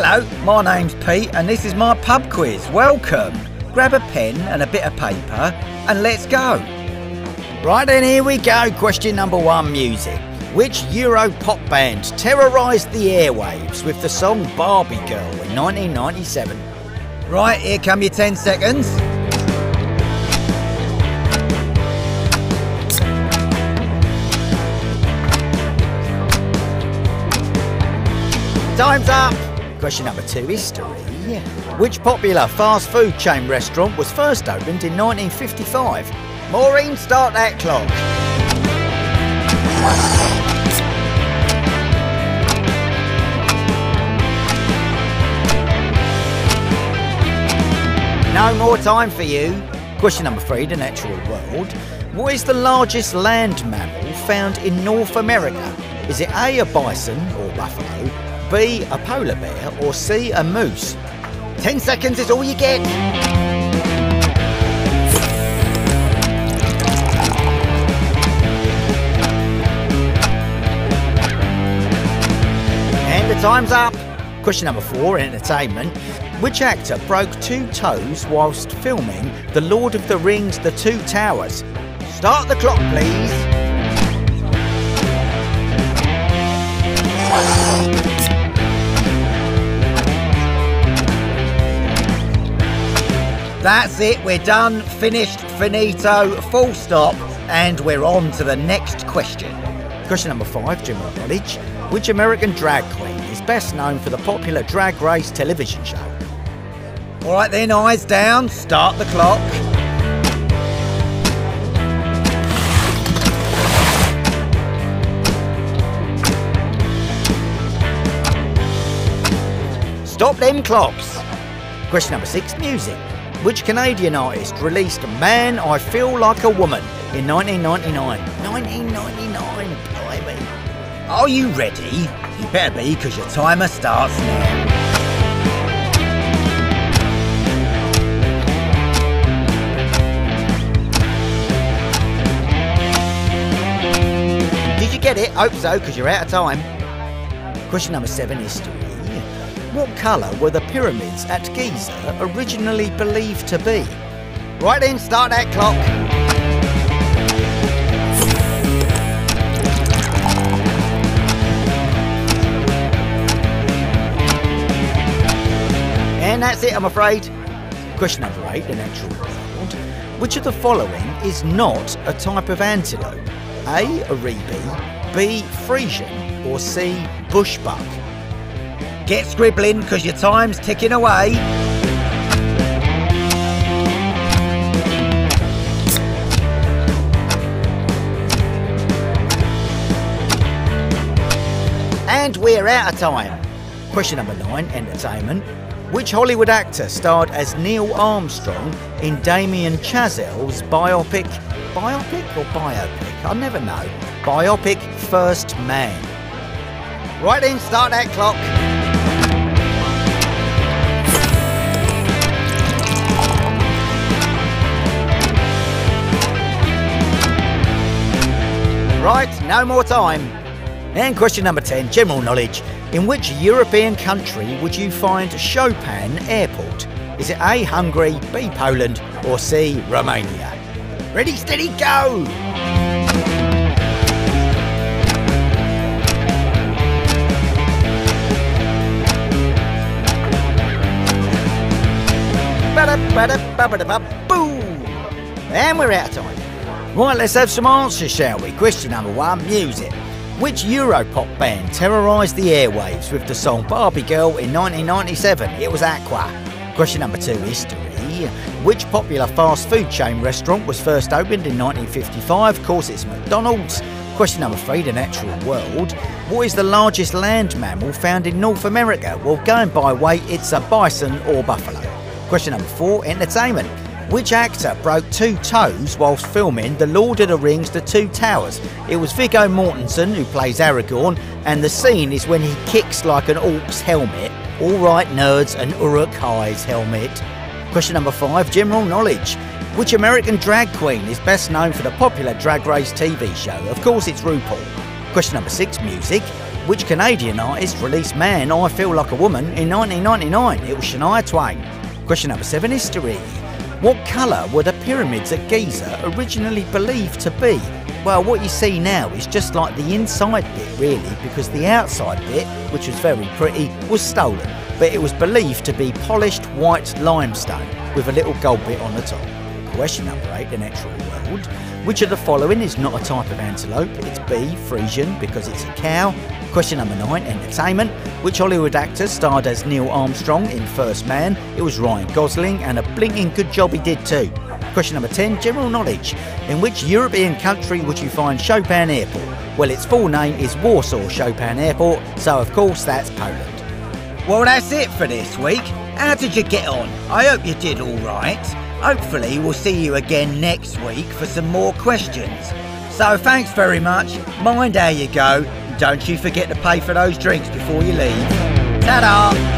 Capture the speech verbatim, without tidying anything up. Hello, my name's Pete and this is my pub quiz. Welcome. Grab a pen and a bit of paper and let's go. Right then, here we go. Question number one, music. Which Euro pop band terrorised the airwaves with the song Barbie Girl in nineteen ninety-seven? Right, here come your ten seconds. Time's up. Question number two, history. Which popular fast food chain restaurant was first opened in nineteen fifty-five? Maureen, start that clock. No more time for you. Question number three, the natural world. What is the largest land mammal found in North America? Is it A, a bison or buffalo, B, a polar bear, or C, a moose? Ten seconds is all you get. And the time's up. Question number four, entertainment. Which actor broke two toes whilst filming The Lord of the Rings, The Two Towers? Start the clock, please. That's it, we're done, finished, finito, full stop, and we're on to the next question. Question number five, general knowledge. Which American drag queen is best known for the popular Drag Race television show? All right then, eyes down, start the clock. Stop them clocks. Question number six, music. Which Canadian artist released Man, I Feel Like a Woman in nineteen ninety-nine? nineteen ninety-nine. Are you ready? You better be, because your timer starts now. Did you get it? Hope so, because you're out of time. Question number seven, history. What colour were the pyramids at Giza originally believed to be? Right then, start that clock. And that's it, I'm afraid. Question number eight, the natural world. Which of the following is not a type of antelope? A, a Aribi, B, Frisian, or C, bushbuck? Get scribbling, because your time's ticking away. And we're out of time. Question number nine, entertainment. Which Hollywood actor starred as Neil Armstrong in Damien Chazelle's biopic, biopic or biopic? I never know. Biopic First Man. Right then, start that clock. Right, no more time. And question number ten, general knowledge. In which European country would you find Chopin Airport? Is it A, Hungary, B, Poland, or C, Romania? Ready, steady, go! Ba-da-ba-da-ba-ba-da-ba-boo! And we're out of time. Right, let's have some answers, shall we? Question number one, music. Which Europop band terrorised the airwaves with the song Barbie Girl in nineteen ninety-seven? It was Aqua. Question number two, history. Which popular fast food chain restaurant was first opened in nineteen fifty-five? Of course, it's McDonald's. Question number three, the natural world. What is the largest land mammal found in North America? Well, going by weight, it's a bison or buffalo. Question number four, entertainment. Which actor broke two toes whilst filming The Lord of the Rings, The Two Towers? It was Viggo Mortensen, who plays Aragorn, and the scene is when he kicks like an orc's helmet. All right, nerds, an Uruk-hai's helmet. Question number five, general knowledge. Which American drag queen is best known for the popular Drag Race T V show? Of course, it's RuPaul. Question number six, music. Which Canadian artist released Man, I Feel Like a Woman in nineteen ninety-nine? It was Shania Twain. Question number seven, history. What colour were the pyramids at Giza originally believed to be? Well, what you see now is just like the inside bit, really, because the outside bit, which was very pretty, was stolen. But it was believed to be polished white limestone with a little gold bit on the top. Question number eight, the natural world. Which of the following is not a type of antelope? It's B, Frisian, because it's a cow. Question number nine, entertainment. Which Hollywood actor starred as Neil Armstrong in First Man? It was Ryan Gosling, and a blinking good job he did too. Question number ten, general knowledge. In which European country would you find Chopin Airport? Well, its full name is Warsaw Chopin Airport, so of course that's Poland. Well, that's it for this week. How did you get on? I hope you did all right. Hopefully we'll see you again next week for some more questions. So thanks very much. Mind how you go. Don't you forget to pay for those drinks before you leave. Ta-da!